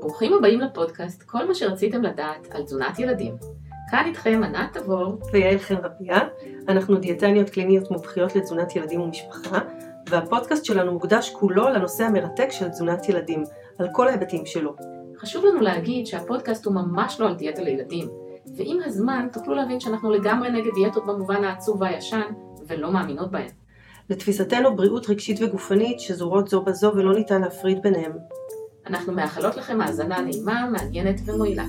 ברוכים הבאים לפודקאסט, כל מה שרציתם לדעת על תזונת ילדים. כאן איתכם ענת תבור ויעל רביע. אנחנו דיאטניות קליניות מומחיות לתזונת ילדים ומשפחה, והפודקאסט שלנו מוקדש כולו לנושא המרתק של תזונת ילדים, על כל ההיבטים שלו. חשוב לנו להגיד שהפודקאסט הוא ממש לא על דיאטה לילדים, ועם הזמן תוכלו להבין שאנחנו לגמרי נגד דיאטות במובן העצוב והישן, ולא מאמינות בהן. לתפיסתנו בריאות רגשית וגופנית שזורות זו בזו ולא ניתן להפריד ביניהם. אנחנו מאחלות לכם האזנה נעימה, מעניינת ומועילה.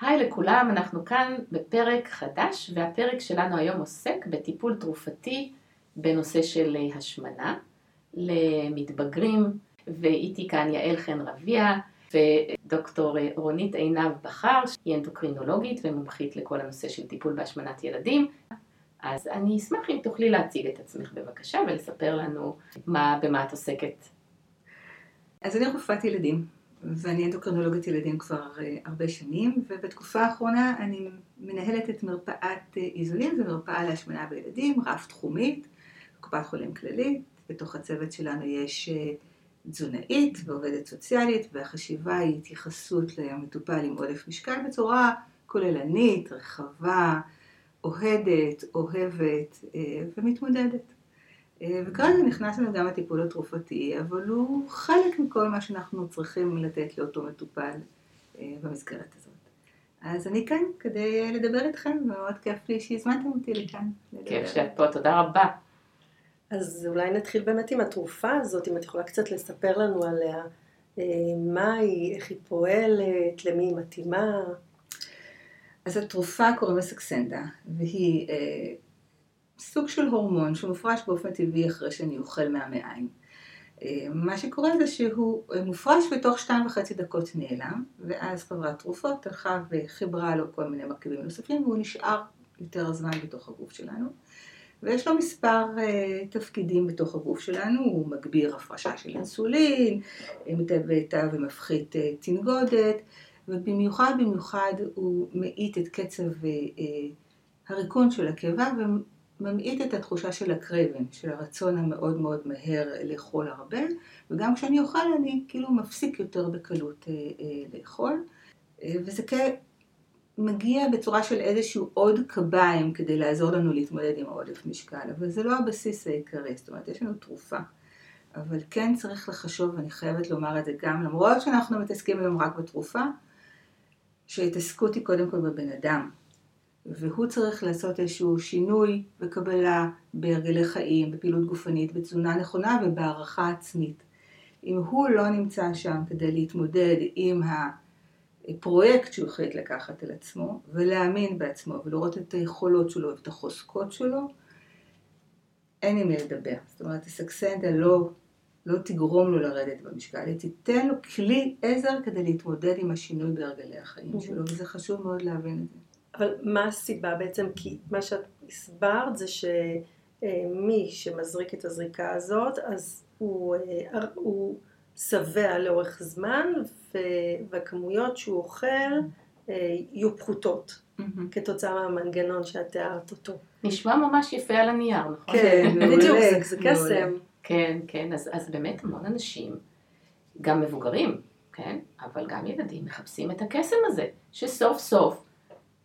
היי לכולם, אנחנו כאן בפרק חדש, והפרק שלנו היום עוסק בטיפול תרופתי בנושא של השמנה למתבגרים, ואיתי כאן יעל רביע ודוקטור רונית עינב-בכר, שהיא אנדוקרינולוגית ומומחית לכל הנושא של טיפול בהשמנת ילדים. אז אני אשמח אם תוכלי להציג את עצמך בבקשה ולספר לנו במה את עוסקת. אז אני רופאת ילדים, ואני אנדוקרינולוגית ילדים כבר הרבה שנים, ובתקופה האחרונה אני מנהלת את מרפאת איזונים ומרפאה להשמנה בילדים, רב תחומית, קופת חולים כללית. בתוך הצוות שלנו יש תזונאית ועובדת סוציאלית, והחשיבה היא התייחסות למטופל עם עודף משקל בצורה כוללנית, רחבה, אוהדת, אוהבת ומתמודדת. וכרגע נכנס לנו גם הטיפול התרופתי, אבל הוא חלק מכל מה שאנחנו צריכים לתת לאותו מטופל במסגרת הזאת. אז אני כאן כדי לדבר איתכם, ומאוד כיף לי שהזמנתם אותי לכאן. כיף שאת פה, תודה רבה. אז אולי נתחיל באמת עם התרופה הזאת, אם את יכולה קצת לספר לנו עליה, מה היא, איך היא פועלת, למי היא מתאימה. אז התרופה קוראים לה סקסנדה, והיא סוג של הורמון שמופרש באופן טבעי אחרי שאני אוכל מהמעיים. מה שקורה זה שהוא מופרש בתוך 2.5 דקות נעלם, ואז חברת תרופות הלכה וחיברה לו כל מיני מרכיבים נוספים, והוא נשאר יותר זמן בתוך הגוף שלנו. ויש לו מספר תפקידים בתוך הגוף שלנו, הוא מגביר הפרשה של אינסולין, מטבע תא ומפחית תנגודת, ובמיוחד הוא מאית את קצב הריקון של הקיבה, וממעיט את התחושה של הקרבן, של הרצון המאוד מאוד מהר לאכול הרבה, וגם כשאני אוכל אני כאילו מפסיק יותר בקלות לאכול, וזה מגיע בצורה של איזשהו עוד קביים כדי לעזור לנו להתמודד עם העודף משקל, אבל זה לא הבסיס העיקרי, זאת אומרת, יש לנו תרופה, אבל כן צריך לחשוב, ואני חייבת לומר את זה גם, למרות שאנחנו מתעסקים היום רק בתרופה, שהתעסקו אותי קודם כל בבן אדם, והוא צריך לעשות איזשהו שינוי וקבלה בהרגלי חיים, בפעילות גופנית, בתזונה נכונה ובהערכה עצמית. אם הוא לא נמצא שם כדי להתמודד עם הפרויקט שהוא החליט לקחת על עצמו, ולהאמין בעצמו, ולראות את היכולות שלו ואת החוזקות שלו, אין עם מי לדבר. זאת אומרת, הסקסנדה לא תגרום לו לרדת במשקל, היא תיתן לו כלי עזר כדי להתמודד עם השינוי בהרגלי החיים שלו, וזה חשוב מאוד להבין את זה. אבל מה הסיבה בעצם? כי מה שאת הסברת זה שמי שמזריק את הזריקה הזאת, אז הוא סבע לאורך זמן, והכמויות שהוא אוכל יהיו פחותות, כתוצאה מהמנגנון שאת תיארת אותו. נשמע ממש יפה על הנייר, נכון? כן, בדיוק, זה קסם. כן, כן, אז באמת המון אנשים, גם מבוגרים, כן? אבל גם ילדים מחפשים את הקסם הזה, שסוף סוף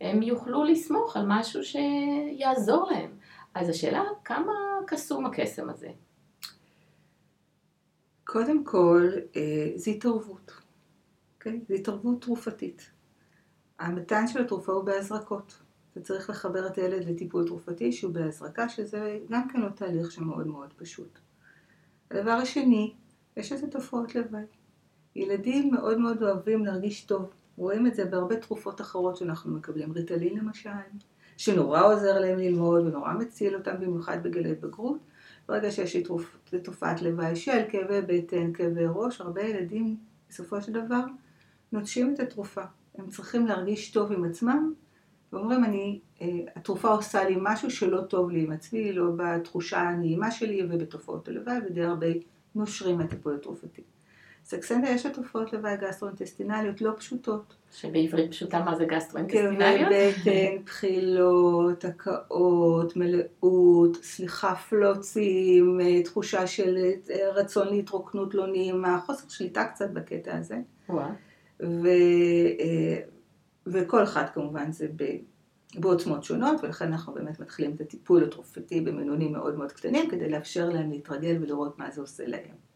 הם יוכלו לסמוך על משהו שיעזור להם. אז השאלה, כמה קסום הקסם הזה? קודם כל, זו התערבות. אוקיי? זו התערבות תרופתית. המתן של התרופה הוא בהזרקות. אתה צריך לחבר את הילד לטיפול תרופתי שהוא בהזרקה, שזה גם כן לא תהליך שמאוד מאוד פשוט. הדבר השני, יש את התופעות לוואי. ילדים מאוד מאוד אוהבים להרגיש טוב. רואים את זה בהרבה תרופות אחרות שאנחנו מקבלים, ריטלין למשל, שנורא עוזר להם ללמוד ונורא מציל אותם, במיוחד בגיל ההתבגרות. ברגע שיש תופעת לוואי של כאבי בטן, כאבי ראש, הרבה ילדים בסופו של דבר נוטשים את התרופה. הם צריכים להרגיש טוב עם עצמם, ואומרים, התרופה עושה לי משהו שלא טוב לי עם עצמי, לא בתחושה הנעימה שלי ובתופעות הלוואי, ודי הרבה נושרים את הטיפול התרופתי. סקסנדה יש תופעות לוואי גסטרואינטסטינליות לא פשוטות. שבעברית פשוטה מה זה גסטרואינטסטינליות? בטן, בחילות, הקאות, מלאות, סליחה, פלוצים, תחושה של רצון להתרוקנות לא נעימה, חוסר שליטה קצת בקטע הזה. וכל אחד כמובן זה בעוצמות שונות, ולכן אנחנו באמת מתחילים את הטיפול התרופתי במינונים מאוד מאוד קטנים, כדי לאפשר להם להתרגל ולראות מה זה עושה להם.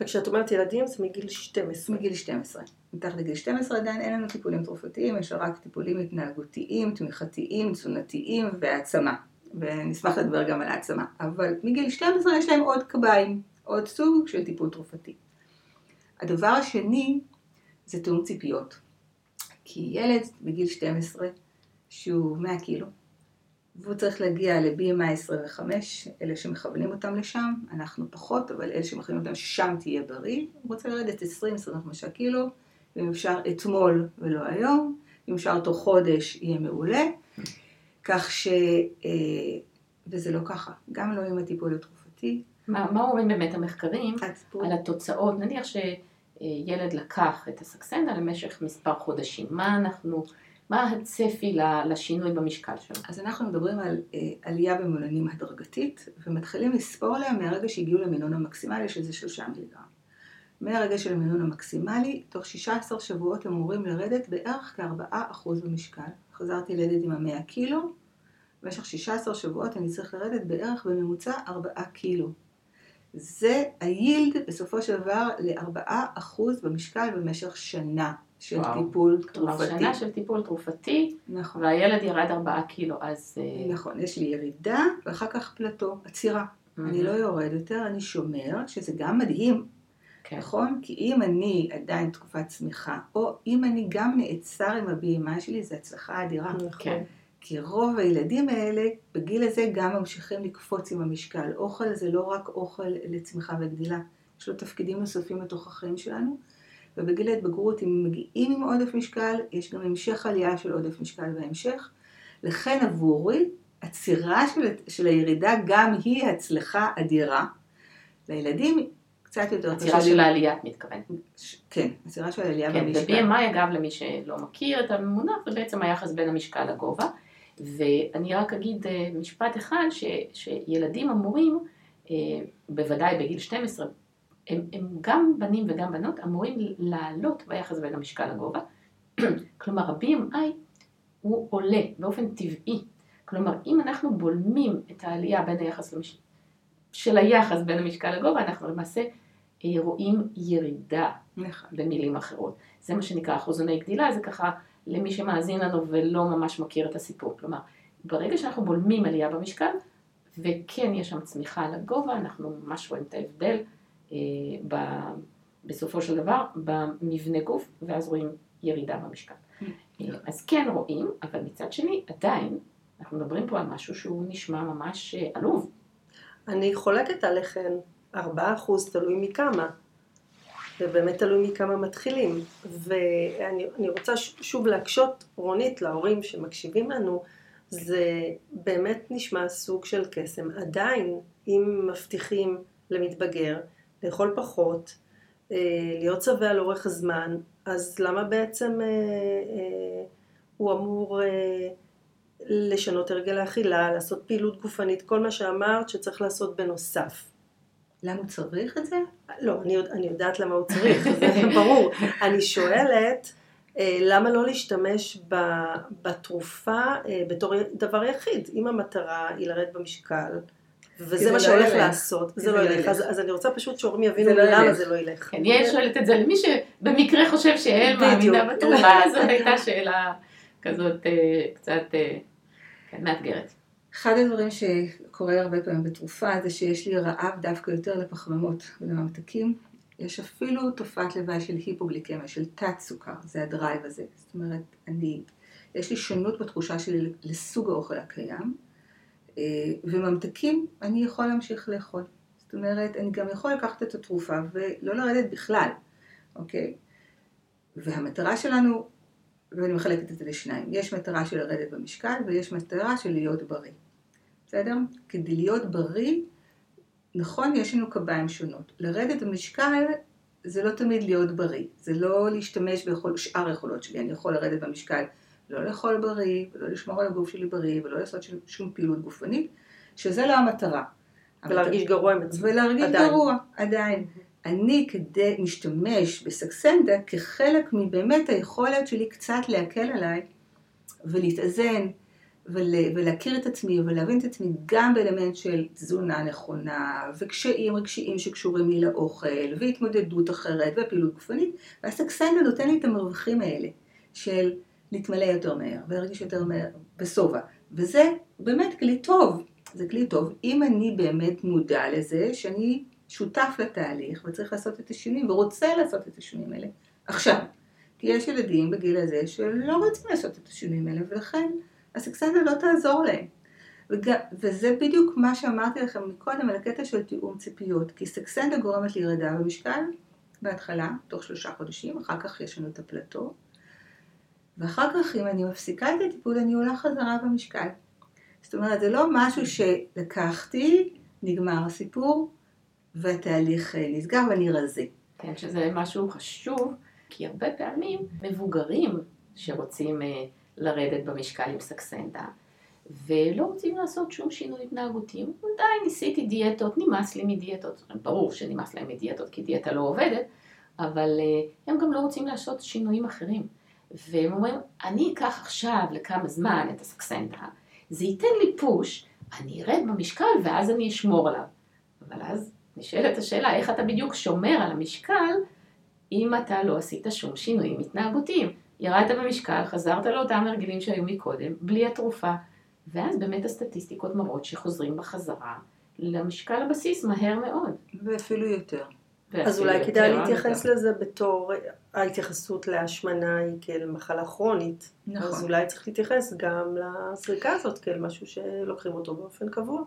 וכשאת אומרת ילדים זה מגיל 12. מגיל 12. מתחת לגיל 12 עדיין אין לנו טיפולים תרופתיים, יש רק טיפולים התנהגותיים, תמיכתיים, תזונתיים והעצמה. ונשמח לדבר גם על העצמה. אבל מגיל 12 יש להם עוד קביים, עוד סוג של טיפול תרופתי. הדבר השני זה תאום ציפיות. כי ילד בגיל 12 שהוא 100 קילו, והוא צריך להגיע ל-BMI 25, אלה שמכוונים אותם לשם, אנחנו פחות, אבל אלה שמכוונים אותם שם תהיה בריא, הוא רוצה לרדת 20-25 קילו, אם אפשר אתמול ולא היום, אם אפשר אותו חודש יהיה מעולה, כך ש... וזה לא ככה, גם לא עם הטיפול התרופתי. מה אומרים באמת המחקרים על התוצאות? נניח שילד לקח את הסקסנדה למשך מספר חודשים, מה הצפי לשינוי במשקל שלו? אז אנחנו מדברים על עלייה במינונים הדרגתית, ומתחילים לספור להם מהרגע שהגיעו למינון המקסימלי, שזה 3 מיליגרם. מהרגע של המינון המקסימלי, תוך 16 שבועות הם אמורים לרדת בערך כ-4% במשקל. חזרתי ללדת עם 100 קילו, במשך 16 שבועות אני צריך לרדת בערך בממוצע 4 קילו. זה היילד בסופו של דבר ל-4% במשקל במשך שנה. של טיפול תרופתי. שנה של טיפול תרופתי, נכון. והילד ירד 4 קילו, אז... נכון, יש לי ירידה, ואחר כך פלטו, עצירה. אני לא יורד יותר, אני שומר, שזה גם מדהים, נכון? כי אם אני עדיין תקופת צמיחה, או אם אני גם נעצר עם הבהימה שלי, זה הצלחה אדירה. נכון. כי רוב הילדים האלה, בגיל הזה גם ממשיכים לקפוץ עם המשקל. אוכל זה לא רק אוכל לצמיחה וגדילה. יש לו תפקידים נוספים בתוך החיים שלנו, ובגיל ההתבגרות, אם מגיעים עם עודף משקל, יש גם המשך עלייה של עודף משקל בהמשך. לכן עבורי, הצירה של הירידה גם היא הצלחה אדירה. לילדים קצת יותר... הצירה של העלייה, את מתכוונת. כן, הצירה של העלייה במשקל. כן, ב-BMI, אגב, למי שלא מכיר את המונח, זה בעצם היחס בין המשקל לגובה. ואני רק אגיד משפט אחד, שילדים אמורים, בוודאי בגיל 12, הם גם בנים וגם בנות אמורים לעלות ביחס בין המשקל לגובה. כלומר, ה-BMI הוא עולה באופן טבעי. כלומר, אם אנחנו בולמים את העלייה בין היחס של היחס בין המשקל לגובה, אנחנו למעשה רואים ירידה במילים אחרות. זה מה שנקרא חוזוני גדילה, זה ככה למי שמאזין לנו ולא ממש מכיר את הסיפור. כלומר, ברגע שאנחנו בולמים עלייה במשקל, וכן יש שם צמיחה לגובה, אנחנו ממש רואים את ההבדל. בסופו של דבר במבנה גוף, ואז רואים ירידה במשקל. אז כן רואים, אבל מצד שני עדיין אנחנו מדברים פה על משהו שהוא נשמע ממש עלוב. אני חולקת עליכן 4%, תלוי מכמה, ובאמת תלוי מכמה מתחילים. ואני רוצה שוב להקשות, רונית, להורים שמקשיבים לנו, זה באמת נשמע סוג של קסם. עדיין אם מבטיחים למתבגר לאכול פחות, להיות צווה על אורך הזמן, אז למה בעצם הוא אמור לשנות הרגל האכילה, לעשות פעילות גופנית, כל מה שאמרת שצריך לעשות בנוסף? למה הוא צריך את זה? לא, אני יודעת למה הוא צריך, זה ברור. אני שואלת, למה לא להשתמש בתרופה בתור דבר יחיד, אם המטרה היא לרדת במשקל, וזה מה שהולך לעשות, זה לא ילך. אז אני רוצה פשוט שהורים יבינו למה זה לא ילך. כן, יעל שואלת את זה למי שבמקרה חושב שיעל מאמינה בתרופה, זאת הייתה שאלה כזאת קצת מאתגרת. אחד הדברים שקורה הרבה פעמים בתרופה זה שיש לי רעב דווקא יותר לפחמימות ולממתקים. יש אפילו תופעת לוואי של היפוגליקמיה, של תת סוכר, זה הדרייב הזה. זאת אומרת, יש לי שונות בתחושה שלי לסוג האוכל הקיים, וממתקים אני יכול להמשיך לאכול. זאת אומרת, אני גם יכול לקחת את התרופה ולא לרדת בכלל, אוקיי? והמטרה שלנו, ואני מחלקת את זה לשניים, יש מטרה של לרדת במשקל ויש מטרה של להיות בריא. בסדר? כדי להיות בריא, נכון, יש לנו קביים שונות. לרדת במשקל זה לא תמיד להיות בריא, זה לא להשתמש בשאר היכולות שלי, אני יכול לרדת במשקל, לא לאכול בריא, ולא לשמור על הגוף שלי בריא, ולא לעשות שום פעילות גופנית, שזה לא המטרה. ולהרגיש גרוע עם עצמי. ולהרגיש גרוע, עדיין. אני כדי משתמש בסקסנדה כחלק מבאמת היכולת שלי קצת להקל עליי, ולהתאזן, ולהכיר את עצמי, ולהבין את עצמי גם באלמנט של תזונה נכונה, וקשיים רגשיים שקשורים לי לאוכל, והתמודדות אחרת, ופעילות גופנית, והסקסנדה נותן לי את המרווחים האלה, של להתמלא יותר מהר, והרגיש יותר מהר בסובה. וזה באמת כלי טוב, זה כלי טוב, אם אני באמת מודע לזה, שאני שותף לתהליך, וצריך לעשות את השינויים, ורוצה לעשות את השינויים האלה. עכשיו, כי יש ילדים בגיל הזה, שלא רוצים לעשות את השינויים האלה, ולכן הסקסנדה לא תעזור להם. וזה בדיוק מה שאמרתי לכם מקודם, על הקטע של תיאום ציפיות, כי סקסנדה גורמת לירידה במשקל, בהתחלה, תוך 3 חודשים, אחר כך יש לנו את הפלטו, ואחר כך אם אני מפסיקה את הטיפול, אני עולה חזרה במשקל. זאת אומרת, זה לא משהו שלקחתי, נגמר הסיפור, והתהליך נסגר ואני רזה. כן, שזה משהו חשוב, כי הרבה פעמים מבוגרים שרוצים לרדת במשקל עם סקסנדה, ולא רוצים לעשות שום שינוי התנהגותי. די, ניסיתי דיאטות, נמאס לי מדיאטות. ברור שנמאס להם מדיאטות, כי דיאטה לא עובדת, אבל הם גם לא רוצים לעשות שינויים אחרים. והם אומרים, אני אקח עכשיו לכמה זמן את הסקסנדה, זה ייתן לי פוש, אני ארד במשקל ואז אני אשמור עליו. אבל אז נשאלת השאלה, איך אתה בדיוק שומר על המשקל, אם אתה לא עשית שום שינויים התנהגותיים. ירדת במשקל, חזרת לאותם הרגלים שהיו מקודם, בלי התרופה, ואז באמת הסטטיסטיקות מראות שחוזרים בחזרה למשקל הבסיס מהר מאוד. ואפילו יותר. אז אולי כדאי להתייחס לזה בתור ההתייחסות להשמנה היא כאל מחלה כרונית. נכון. אז אולי צריך להתייחס גם לסריקה הזאת כאל משהו שלוקחים אותו באופן קבוע.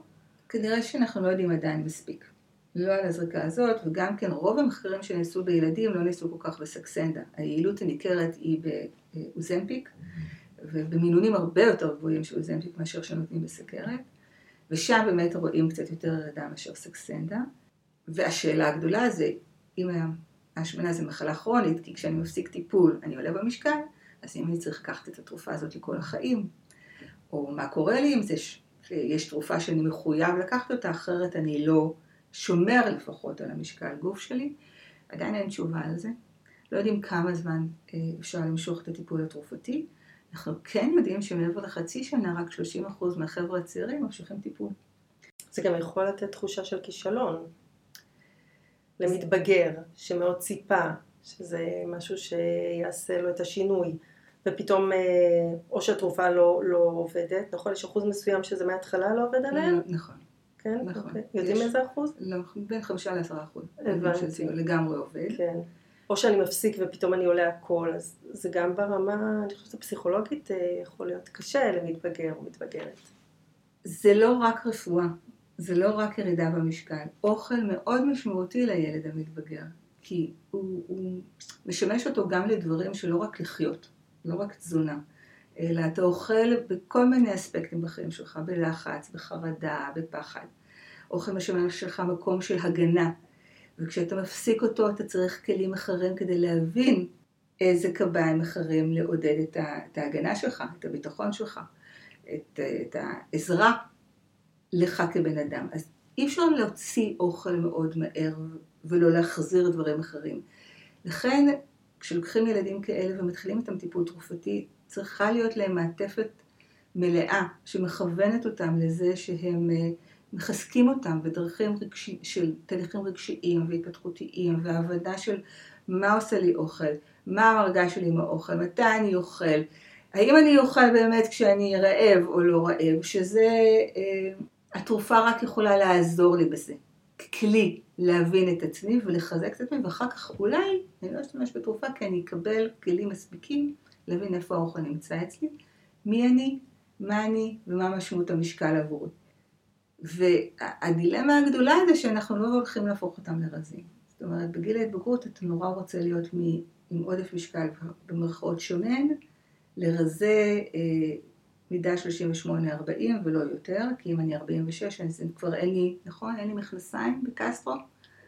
כנראה שאנחנו לא יודעים עדיין מספיק. לא על הזריקה הזאת, וגם כן רוב המחקרים שנעשו בילדים לא נעשו כל כך בסקסנדה. היעילות הניכרת היא באוזנפיק, ובמינונים הרבה יותר גבוהים של אוזנפיק מאשר שנותנים בסכרת, ושם באמת רואים קצת יותר ירידה מאשר סקסנדה. והשאלה הגדולה זה, אם ההשמנה זה מחלה כרונית, כי כשאני מפסיק טיפול אני עולה במשקל, אז אם אני צריך לקחת את התרופה הזאת לכל החיים, או מה קורה לי אם זה יש תרופה שאני מחויב לקחת אותה, אחרת אני לא שומר לפחות על המשקל גוף שלי, עדיין אין תשובה על זה. לא יודעים כמה זמן אפשר למשוך את הטיפול התרופתי. אנחנו כן יודעים שמעבר לחצי שנה רק 30% מהחבר'ה הצעירים ממשיכים טיפול. זה גם יכול לתת תחושה של כישלון. למתבגר שמאוד ציפה, שזה משהו שיעשה לו את השינוי, ופתאום או שהתרופה לא עובדת, נכון? יש אחוז מסוים שזה מההתחלה לא עובד עליהם? נכון. כן, נכון. יודעים איזה אחוז? לא, בין 5-10%. הבנתי. לגמרי עובד. כן. או שאני מפסיק ופתאום אני עולה הכל, אז זה גם ברמה, אני חושבת, הפסיכולוגית יכול להיות קשה למתבגר או מתבגרת. זה לא רק רפואה, זה לא רק ירידה במשקל. אוכל מאוד משמעותי לילד המתבגר, כי הוא משמש אותו גם לדברים שלא רק לחיות, לא רק תזונה. אלא אתה אוכל בכל מיני אספקטים בחיים שלך, בלחץ, בחרדה, בפחד. אוכל משמש שלך מקום של הגנה, וכשאתה מפסיק אותו אתה צריך כלים אחרים כדי להבין איזה קביים אחרים לעודד את ההגנה שלך, את הביטחון שלך, את העזרה לך כבן אדם. אז אי אפשר להוציא אוכל מאוד מהר ולא להחזיר דברים אחרים. לכן כשלוקחים ילדים כאלה ומתחילים איתם טיפול תרופתי, צריכה להיות להם מעטפת מלאה שמכוונת אותם לזה שהם מחזקים אותם בדרכים של תהליכים רגשיים והתפתחותיים, והעבודה של מה עושה לי אוכל, מה המרגע שלי עם האוכל, מתי אני אוכל, האם אני אוכל באמת כשאני רעב או לא רעב, שזה התרופה רק יכולה לעזור לי בזה. כלי להבין את עצמי ולחזק את עצמי, ואחר כך אולי אני לא אשתמש בתרופה כי אני אקבל כלים מספיקים להבין איפה האוכל נמצא אצלי, מי אני, מה אני ומה משמעות המשקל עבורי. והדילמה הגדולה זה שאנחנו לא הולכים להפוך אותם לרזים. זאת אומרת, בגיל ההתבגרות אתה נורא רוצה להיות עם עודף משקל במרכאות שונן, לרזה מידה 38-40 ולא יותר, כי אם אני 46 אז כבר אין לי, נכון? אין לי מכנסיים בקסטרו,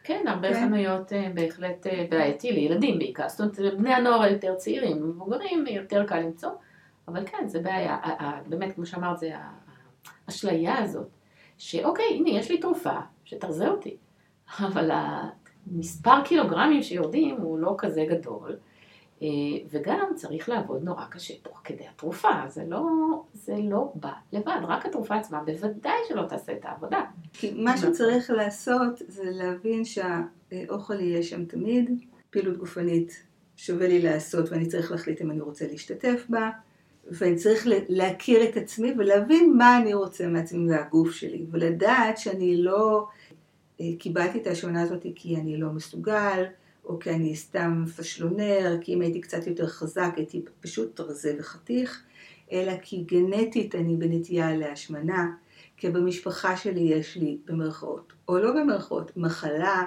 כן, הרבה חנויות בהחלט בעייתי לילדים בעיקר, זאת אומרת, בני הנוער יותר צעירים, מבוגרים יותר קל למצוא, אבל כן, זה בעיה, באמת, כמו שאמרת, זה האשליה הזאת, שאוקיי, הנה, יש לי תרופה שתרזה אותי, אבל המספר קילוגרמים שיורדים הוא לא כזה גדול, וגם צריך לעבוד נורא קשה תוך כדי התרופה, זה לא בא לבד, רק התרופה עצמה בוודאי שלא תעשה את העבודה. כי מה שצריך לעשות זה להבין שהאוכל יהיה שם תמיד, פעילות גופנית שווה לי לעשות ואני צריך להחליט אם אני רוצה להשתתף בה, ואני צריך להכיר את עצמי ולהבין מה אני רוצה מעצמי והגוף שלי, ולדעת שאני לא קיבלתי את השעונה הזאת כי אני לא מסוגל, או כי אני סתם פשלונר, כי אם הייתי קצת יותר חזק, הייתי פשוט תרזה וחתיך, אלא כי גנטית אני בנטייה להשמנה, כי במשפחה שלי יש לי במרכאות, או לא במרכאות, מחלה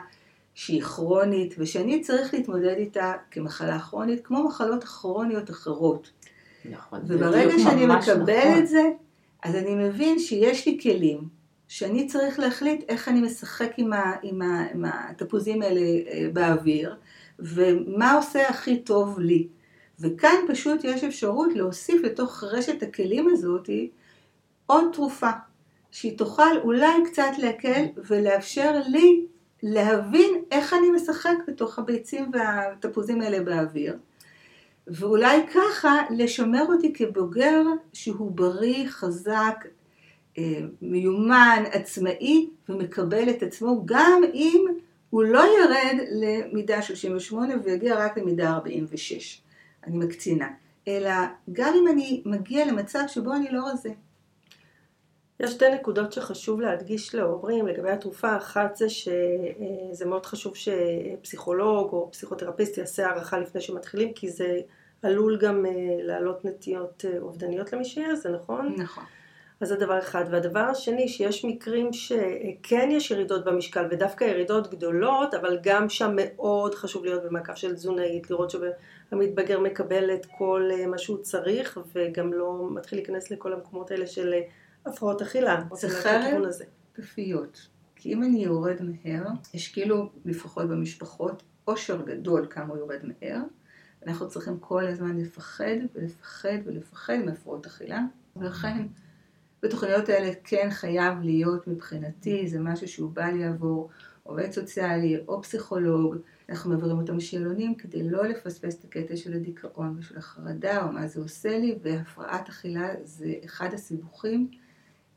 שהיא כרונית, ושאני צריך להתמודד איתה כמחלה כרונית, כמו מחלות כרוניות אחרות. נכון, וברגע שאני מקבל נכון. את זה, אז אני מבין שיש לי כלים, שאני צריך להחליט איך אני משחק עם התפוזים האלה באוויר, ומה עושה הכי טוב לי. וכאן פשוט יש אפשרות להוסיף לתוך רשת הכלים הזאת עוד תרופה, שהיא תוכל אולי קצת להקל ולאפשר לי להבין איך אני משחק בתוך הביצים והתפוזים האלה באוויר. ואולי ככה לשמר אותי כבוגר שהוא בריא, חזק, מיומן, עצמאי, ומקבל את עצמו גם אם הוא לא ירד למידה 38 ויגיע רק למידה 46, אני מקצינה, אלא גם אם אני מגיע למצב שבו אני לא רזה. יש שתי נקודות שחשוב להדגיש להורים לגבי התרופה. אחת זה שזה מאוד חשוב שפסיכולוג או פסיכותרפיסט יעשה הערכה לפני שמתחילים, כי זה עלול גם לעלות נטיות אובדניות למי שיש, זה נכון? נכון. אז זה דבר אחד. והדבר השני, שיש מקרים שכן יש ירידות במשקל, ודווקא ירידות גדולות, אבל גם שם מאוד חשוב להיות במעקב של תזונאית, לראות שהמתבגר מקבל את כל מה שהוא צריך, וגם לא מתחיל להיכנס לכל המקומות האלה של הפרעות אכילה. זה חרב כפיות. כי אם אני יורד מהר, יש כאילו לפחות במשפחות עושר גדול כמה הוא יורד מהר, אנחנו צריכים כל הזמן לפחד מהפרעות אכילה, ולכן בתוכניות האלה כן חייב להיות מבחינתי, זה משהו שהוא בא לי עבור עובד סוציאלי או פסיכולוג, אנחנו מעבירים אותם שאלונים כדי לא לפספס את הקטע של הדיכאון ושל החרדה או מה זה עושה לי, והפרעת אכילה זה אחד הסיבוכים,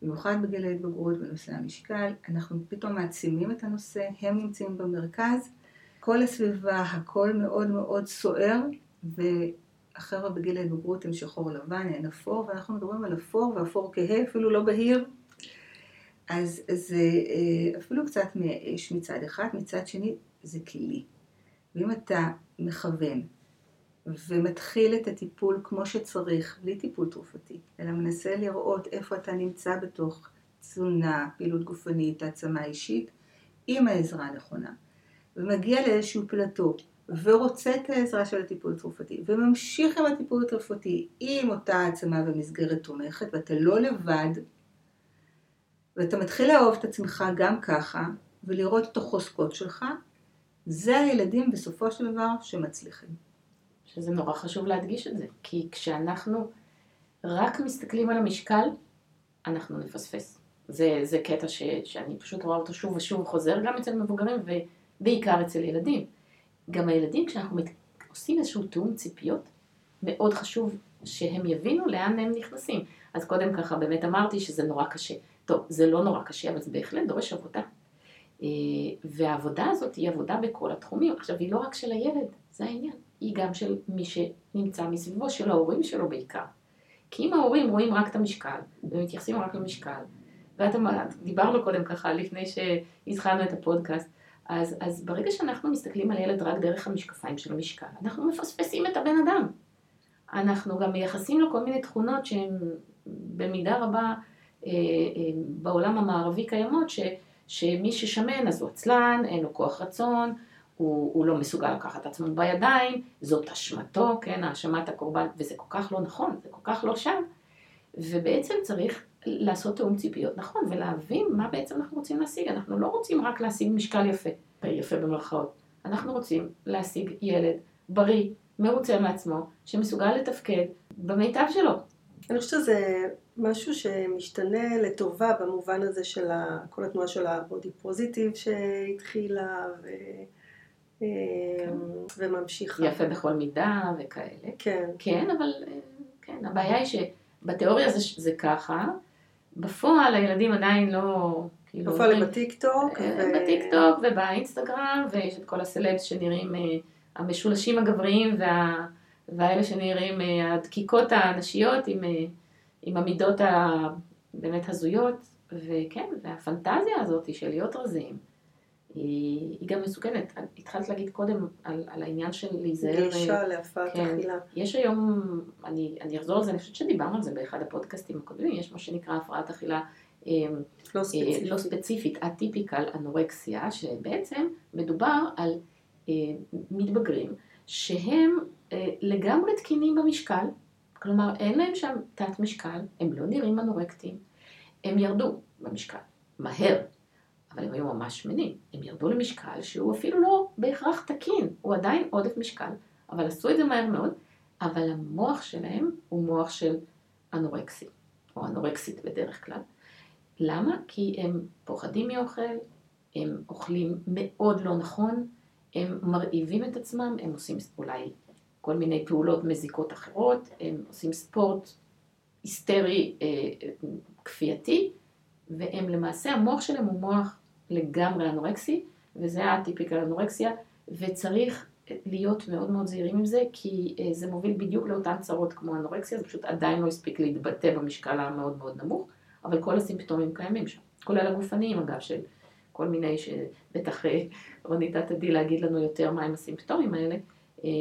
במיוחד בגיל ההתבגרות בנושא המשקל, אנחנו פתאום מעצימים את הנושא, הם נמצאים במרכז, כל הסביבה, הכל מאוד מאוד סוער, החבר'ה בגיל ההתבגרות הם שחור לבן, הן אפור, ואנחנו מדברים על אפור, ואפור כהה, אפילו לא בהיר. אז זה אפילו קצת מאש מצד אחד, מצד שני זה כלי. ואם אתה מכוון ומתחיל את הטיפול כמו שצריך, בלי טיפול תרופתי, אלא מנסה לראות איפה אתה נמצא בתוך תזונה, פעילות גופנית, העצמה אישית, עם העזרה הנכונה, ומגיע לאיזשהו פלטו, ורוצה את העזרה של הטיפול התרופתי, וממשיך עם הטיפול התרופתי עם אותה העצמה ומסגרת תומכת, ואתה לא לבד, ואתה מתחיל לאהוב את עצמך גם ככה, ולראות את החוזקות שלך, זה הילדים בסופו של דבר שמצליחים. שזה נורא חשוב להדגיש את זה, כי כשאנחנו רק מסתכלים על המשקל, אנחנו נפספס. זה קטע שאני פשוט רואה אותו שוב ושוב חוזר, גם אצל מבוגרים ובעיקר אצל ילדים. גם הילדים, כשאנחנו עושים איזשהו תאום ציפיות, מאוד חשוב שהם יבינו לאן הם נכנסים. אז קודם ככה באמת אמרתי שזה נורא קשה. טוב, זה לא נורא קשה, אבל זה בהחלט דורש עבודה. והעבודה הזאת היא עבודה בכל התחומים. עכשיו, היא לא רק של הילד, זה העניין. היא גם של מי שנמצא מסביבו, של ההורים שלו בעיקר. כי אם ההורים רואים רק את המשקל, ומתייחסים רק למשקל, דיברנו קודם ככה לפני שהזכרנו את הפודקאסט, אז ברגע שאנחנו מסתכלים על ילד רק דרך המשקפיים של המשקל, אנחנו מפספסים את הבן אדם. אנחנו גם מייחסים לו כל מיני תכונות שהן במידה רבה בעולם המערבי קיימות, שמי ששמן אז הוא עצלן, אין לו כוח רצון, הוא לא מסוגל לקחת עצמו בידיים, זאת אשמתו, כן, האשמת הקורבן, וזה כל כך לא נכון, זה כל כך לא שם. ובעצם צריך לעשות תאום ציפיות, נכון, ולהבין מה בעצם אנחנו רוצים להשיג. אנחנו לא רוצים רק להשיג משקל יפה, יפה במרכאות. אנחנו רוצים להשיג ילד בריא, מרוצה מעצמו, שמסוגל לתפקד במיטב שלו. אני חושבת שזה משהו שמשתנה לטובה במובן הזה של כל התנועה של הבודי פוזיטיב שהתחילה וממשיכה. יפה בכל מידה וכאלה. כן. כן, אבל כן, הבעיה היא שבתיאוריה זה ככה, בפועל הילדים עדיין לא... בפועל בטיקטוק. בטיקטוק ובאינסטגרם, ויש את כל הסלבס שנראים המשולשים הגבריים והאלה שנראים הדקיקות הנשיות עם המידות באמת הזויות, וכן, והפנטזיה הזאת של להיות רזים, היא גם מסוכנת. התחלת להגיד קודם על העניין של להיזהר. גלישה להפרעת אכילה. יש היום, אני אחזור על זה, אני חושבת שדיברנו על זה באחד הפודקאסטים הקודמים, יש מה שנקרא הפרעת אכילה לא ספציפית, אטיפיקל אנורקסיה, שבעצם מדובר על מתבגרים שהם לגמרי תקינים במשקל, כלומר אין להם שם תת משקל, הם לא נראים אנורקטיים, הם ירדו במשקל מהר, אבל הם היו ממש שמנים, הם ירדו למשקל שהוא אפילו לא בהכרח תקין, הוא עדיין עודף משקל, אבל עשו את זה מהר מאוד, אבל המוח שלהם הוא מוח של אנורקסי, או אנורקסית בדרך כלל. למה? כי הם פוחדים מאוכל, הם אוכלים מאוד לא נכון, הם מרעיבים את עצמם, הם עושים אולי כל מיני פעולות מזיקות אחרות, הם עושים ספורט היסטרי, כפייתי, והם למעשה, המוח שלהם הוא מוח לגמרי אנורקסי, וזה הטיפיקל אנורקסיה, וצריך להיות מאוד מאוד זהירים עם זה, כי זה מוביל בדיוק לאותן צרות כמו אנורקסיה, זה פשוט עדיין לא הספיק להתבטא במשקל המאוד מאוד נמוך, אבל כל הסימפטומים קיימים שם, כולל הגופניים אגב של כל מיני שבטח רונית תדעי להגיד לנו יותר מהם הסימפטומים האלה,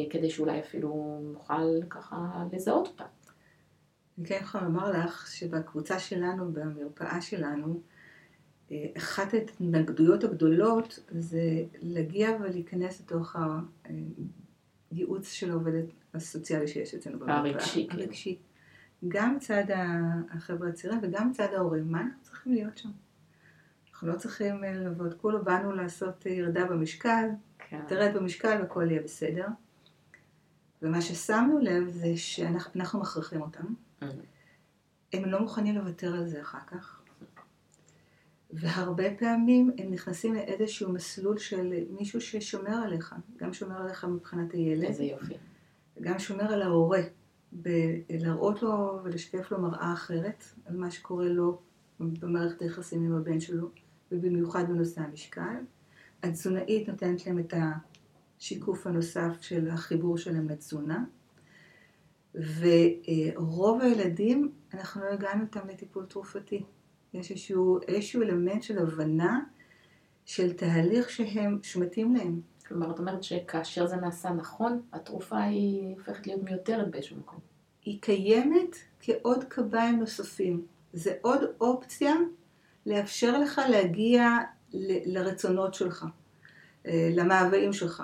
כדי שאולי אפילו נוכל ככה לזהות אותם. אני כן יכולה לומר לך שבקבוצה שלנו, במרפאה שלנו, אחת ההתנגדויות הגדולות זה להגיע ולהיכנס לתוך הייעוץ של העובדת הסוציאלי שיש אצלנו במרפאה. הרגשי. גם צד החברה הצעירים וגם צד ההורים. מה אנחנו צריכים להיות שם? אנחנו לא צריכים לעבוד. כולו באנו לעשות ירדה במשקל, תרד במשקל וכל יהיה בסדר. ומה ששמנו לב זה שאנחנו מכריחים אותם. הם לא מוכנים לוותר על זה אחר כך. והרבה פעמים הם נכנסים לאיזשהו מסלול של מישהו ששומר עליך. גם שומר עליך מבחינת הילד. זה יופי. גם שומר על ההורה. להראות לו ולשקף לו מראה אחרת על מה שקורה לו במערכת היחסים עם הבן שלו, ובמיוחד בנושא המשקל. התזונאית נותנת להם את השיקוף הנוסף של החיבור שלהם לתזונה, ורוב הילדים, אנחנו לא הגענו אותם לטיפול תרופתי. יש איזשהו אלמנט של הבנה של תהליך שהם שמתים להם. כלומר, את אומרת שכאשר זה נעשה נכון, התרופה היא הופכת להיות מיותרת באיזשהו מקום. היא קיימת כעוד קביים נוספים. זה עוד אופציה לאפשר לך להגיע לרצונות שלך, למאוויים שלך,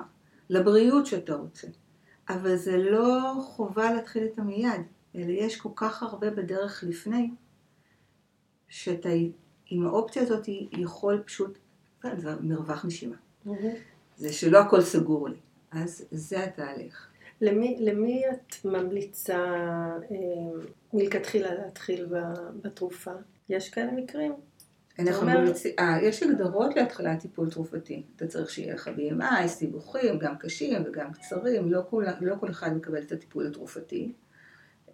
לבריאות שאתה רוצה. אבל זה לא חובה להתחיל איתה מיד, אלא יש כל כך הרבה בדרך לפני, שאתה עם האופציה הזאת יכול פשוט, זה מרווח נשימה. זה שלא הכל סגור לי. אז זה התהליך. למי את ממליצה מלכתחילה להתחיל בתרופה? יש כאלה מקרים? יש הגדרות להתחלה טיפול תרופתי. אתה צריך שיהיה לך BMI, סיבוכים, גם קשים וגם קצרים. לא כל אחד מקבל את הטיפול התרופתי.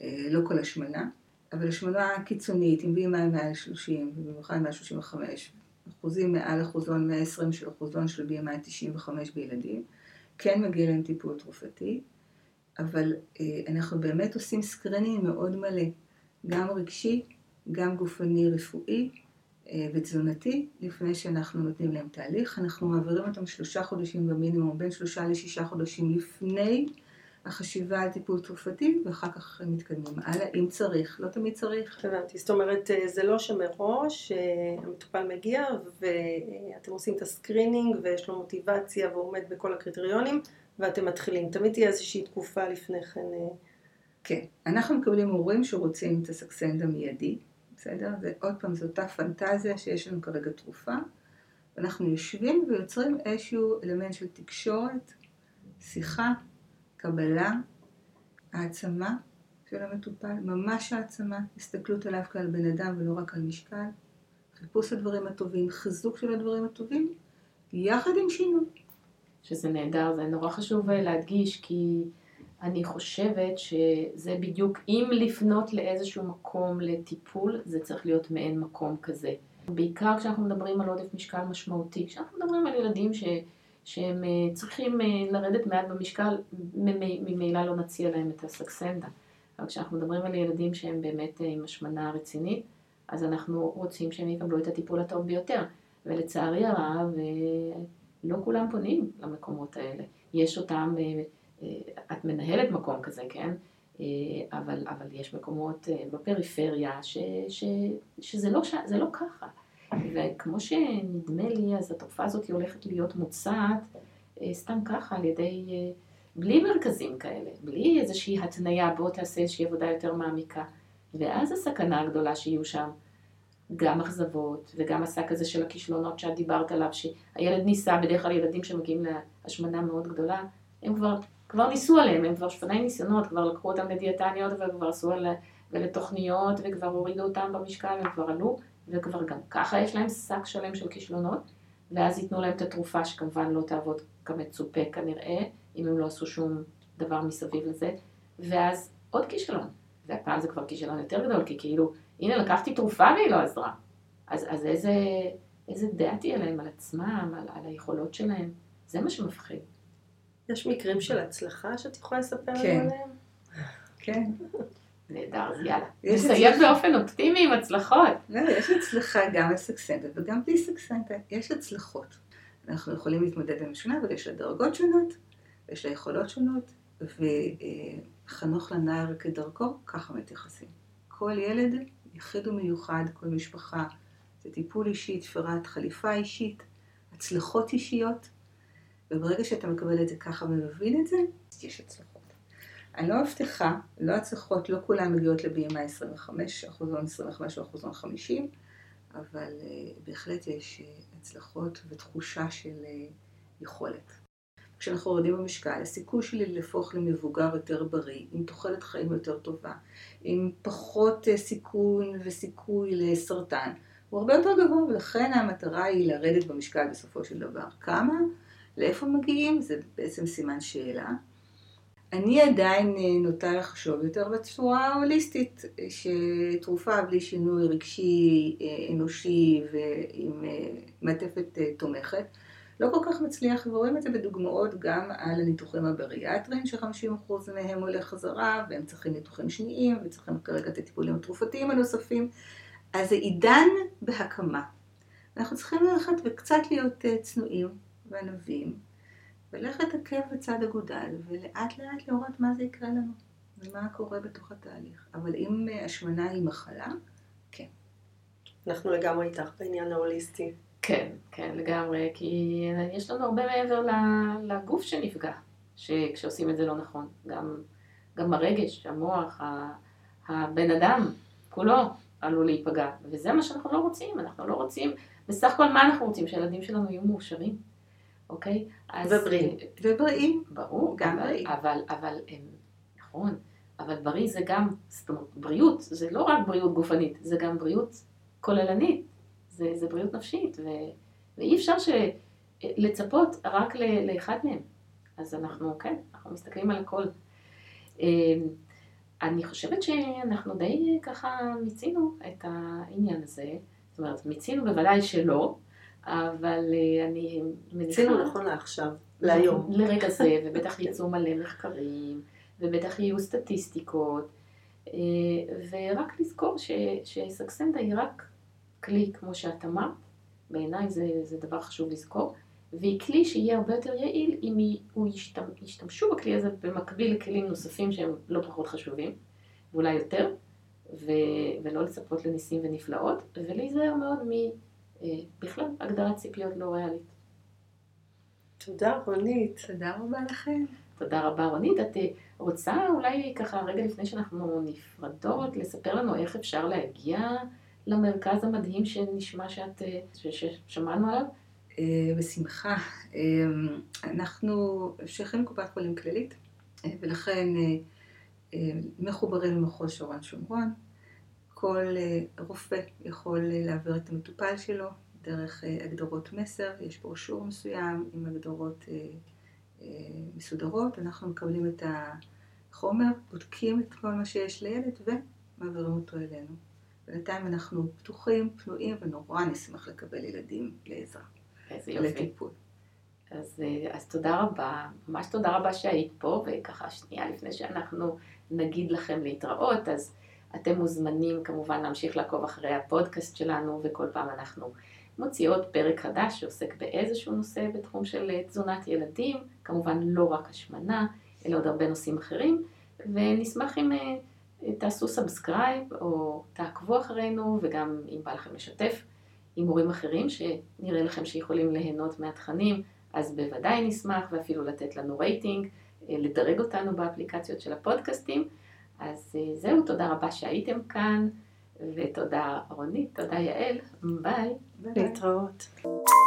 לא כל השמנה. אבל השמנה קיצונית, עם BMI מעל 30, ובמיוחד מעל 35, אחוזים מעל אחוזון 120 של אחוזון של BMI 95 בילדים, כן מגיע להם טיפול תרופתי, אבל אנחנו באמת עושים סקרינינג מאוד מלא, גם רגשי, גם גופני רפואי ותזונתי, לפני שאנחנו נותנים להם תהליך. אנחנו מעבירים אותם 3 חודשים במינימום, בין 3 ל6 חודשים לפני החשיבה על טיפול תרופתי, ואחר כך מתקדמים הלאה, אם צריך, לא תמיד צריך. זאת אומרת, זה לא שמראש המטופל מגיע ואתם עושים את הסקרינינג ויש לו מוטיבציה ועומד בכל הקריטריונים ואתם מתחילים. תמיד תהיה איזושהי תקופה לפני כן. כן, אנחנו מקבלים הורים שרוצים את הסקסנדה מיידי, בסדר? זה עוד פעם, זו אותה פנטזיה שיש לנו כרגע תרופה. אנחנו יושבים ויוצרים איזשהו אלמנט של תקשורת, שיחה, קבלה, העצמה של המטופל, ממש העצמה, הסתכלות עליו כעל בן אדם ולא רק על משקל, חיפוש הדברים הטובים, חיזוק של הדברים הטובים, יחד עם שינוי. שזה נהדר, זה נורא חשוב להדגיש, כי אני חושבת שזה בדיוק, אם לפנות לאיזשהו מקום לטיפול, זה צריך להיות מעין מקום כזה. בעיקר כשאנחנו מדברים על עודף משקל משמעותי, כשאנחנו מדברים על ילדים שהם צריכים לרדת מעט במשקל, ממילא לא נציע להם את הסקסנדה. אבל כשאנחנו מדברים על ילדים שהם באמת עם השמנה רצינית, אז אנחנו רוצים שהם יקבלו את הטיפול הטוב ביותר. ולצערי הרב, לא כולם פונים למקומות האלה. יש אותם, את מנהלת מקום כזה, כן? אבל יש מקומות בפריפריה שזה לא ככה. וכמו שנדמה לי, אז התופעה הזאת הולכת להיות מוצעת סתם ככה, על ידי, בלי מרכזים כאלה, בלי איזושהי התניה, בוא תעשה איזושהי עבודה יותר מעמיקה. ואז הסכנה הגדולה שיהיו שם גם אכזבות, וגם השק הזה של הכישלונות שאת דיברת עליו, שהילד ניסה, בדרך כלל ילדים שמגיעים להשמנה מאוד גדולה, הם כבר ניסו עליהם, הם כבר שפני ניסיונות, כבר לקחו אותם לדיאטניות, וכבר עשו לתוכניות, וכבר הורידו אותם במשקל, הם כבר עלו, וכבר גם ככה יש להם שק שלם של כישלונות, ואז ייתנו להם את התרופה שכמובן לא תעבוד כמצופה כנראה, אם הם לא עשו שום דבר מסביב לזה, ואז עוד כישלון. והפעם זה כבר כישלון יותר גדול, כי כאילו, הנה לקחתי תרופה והיא לא עזרה. אז איזה דעתי עליהם, על עצמם, על היכולות שלהם, זה מה שמפחיד. יש מקרים של הצלחה שאת יכולה לספר עליהם? כן. נהדר, יאללה. נסיים באופן אופטימי עם הצלחות. יש הצלחה גם לסקסנדה וגם בלי סקסנדה. יש הצלחות. אנחנו יכולים להתמודד עם שונה, אבל יש לה דרגות שונות, יש לה יכולות שונות, וחנוך לנער כדרכו, ככה מתייחסים. כל ילד יחיד ומיוחד, כל משפחה, זה טיפול אישי, תפירת חליפה אישית, הצלחות אישיות, וברגע שאתה מקבל את זה ככה ומבין את זה, יש הצלחות. אני לא מבטיחה, לא הצלחות, לא כולן מגיעות ל-BMI 25, אחוזון 25 או אחוזון 50, אבל בהחלט יש הצלחות ותחושה של יכולת. כשאנחנו יורדים במשקל, הסיכוי שלי להפוך למבוגר יותר בריא, עם תוחלת חיים יותר טובה, עם פחות סיכון וסיכוי לסרטן, הוא הרבה יותר גבוה, ולכן המטרה היא לרדת במשקל בסופו של דבר. כמה? לאיפה מגיעים? זה בעצם סימן שאלה. אני עדיין נוטה לחשוב יותר בצורה הוליסטית, שתרופה בלי שינוי רגשי, אנושי ועם מעטפת תומכת, לא כל כך מצליח, ורואים את זה בדוגמאות גם על הניתוחים הבריאטריים, ש50% מהם הולך חזרה, והם צריכים ניתוחים שניים, וצריכים כרגע את הטיפולים התרופתיים הנוספים. אז זה עידן בהקמה. אנחנו צריכים ללכת וקצת להיות צנועים וענבים, וללכת עקב בצד אגודל, ולאט לאט לראות מה זה יקרה לנו, ומה קורה בתוך התהליך. אבל אם השמנה היא מחלה, כן. אנחנו לגמרי איתך בעניין ההוליסטי. כן, לגמרי, כי יש לנו הרבה מעבר לגוף שנפגע, שכשעושים את זה לא נכון, גם הרגש, המוח, הבן אדם, כולו עלול להיפגע, וזה מה שאנחנו לא רוצים, בסך הכל מה אנחנו רוצים? שהילדים שלנו יהיו מאושרים, אוקיי? ובריאים, ברור, גם בריא. אבל, נכון, אבל בריא זה גם, זאת אומרת, בריאות, זה לא רק בריאות גופנית, זה גם בריאות כוללנית. זה בריאות נפשית, ואי אפשר לצפות רק לאחד מהם. אז אנחנו מסתכלים על הכל. אני חושבת שאנחנו די ככה מיצינו את העניין הזה. זאת אומרת, מיצינו בוודאי שלא, אבל אני מניחה... מיצינו נכון לעכשיו, להיום. לרגע זה, ובטח יצאו מלא מחקרים, ובטח יהיו סטטיסטיקות, ורק לזכור שסקסנדה היא רק... כלי, כמו שאת אמרת, בעיניי זה דבר חשוב לזכור, והיא כלי שיהיה הרבה יותר יעיל אם ישתמשו בכלי הזה במקביל לכלים נוספים שהם לא פחות חשובים, ואולי יותר, ולא לצפות לניסים ונפלאות, ולהיזהר מאוד בכלל הגדרת ציפיות לא ריאלית. תודה רונית. תודה רבה לכם. תודה רבה רונית. את רוצה אולי ככה רגע לפני שאנחנו נפרדות, לספר לנו איך אפשר להגיע למרכז המדהים שנשמע ששמענו עליו? בשמחה. אנחנו שייכים קופת חולים כללית, ולכן מחוברים למחוז שרון שומרון. כל רופא יכול להעביר את המטופל שלו דרך הגדרות מסר, יש פרושור מסוים עם הגדרות מסודרות, אנחנו מקבלים את החומר, בודקים את כל מה שיש לילד ומעבירים אותו אלינו. בינתיים אנחנו פתוחים, פנויים ונורא נשמח לקבל ילדים לעזרה. איזה יופי. לטיפול. אז תודה רבה, ממש תודה רבה שהיית פה, וככה שנייה לפני שאנחנו נגיד לכם להתראות, אז אתם מוזמנים כמובן להמשיך לעקוב אחרי הפודקאסט שלנו, וכל פעם אנחנו מוציאות פרק חדש שעוסק באיזשהו נושא בתחום של תזונת ילדים, כמובן לא רק השמנה, אלא עוד הרבה נושאים אחרים, ונשמח אם תעשו סאבסקרייב או תעקבו אחרינו, וגם אם בא לכם לשתף עם הורים אחרים שנראה לכם שיכולים ליהנות מהתכנים, אז בוודאי נשמח, ואפילו לתת לנו רייטינג, לדרג אותנו באפליקציות של הפודקאסטים. אז זהו, תודה רבה שהייתם כאן, ותודה רונית, תודה יעל, ביי. להתראות.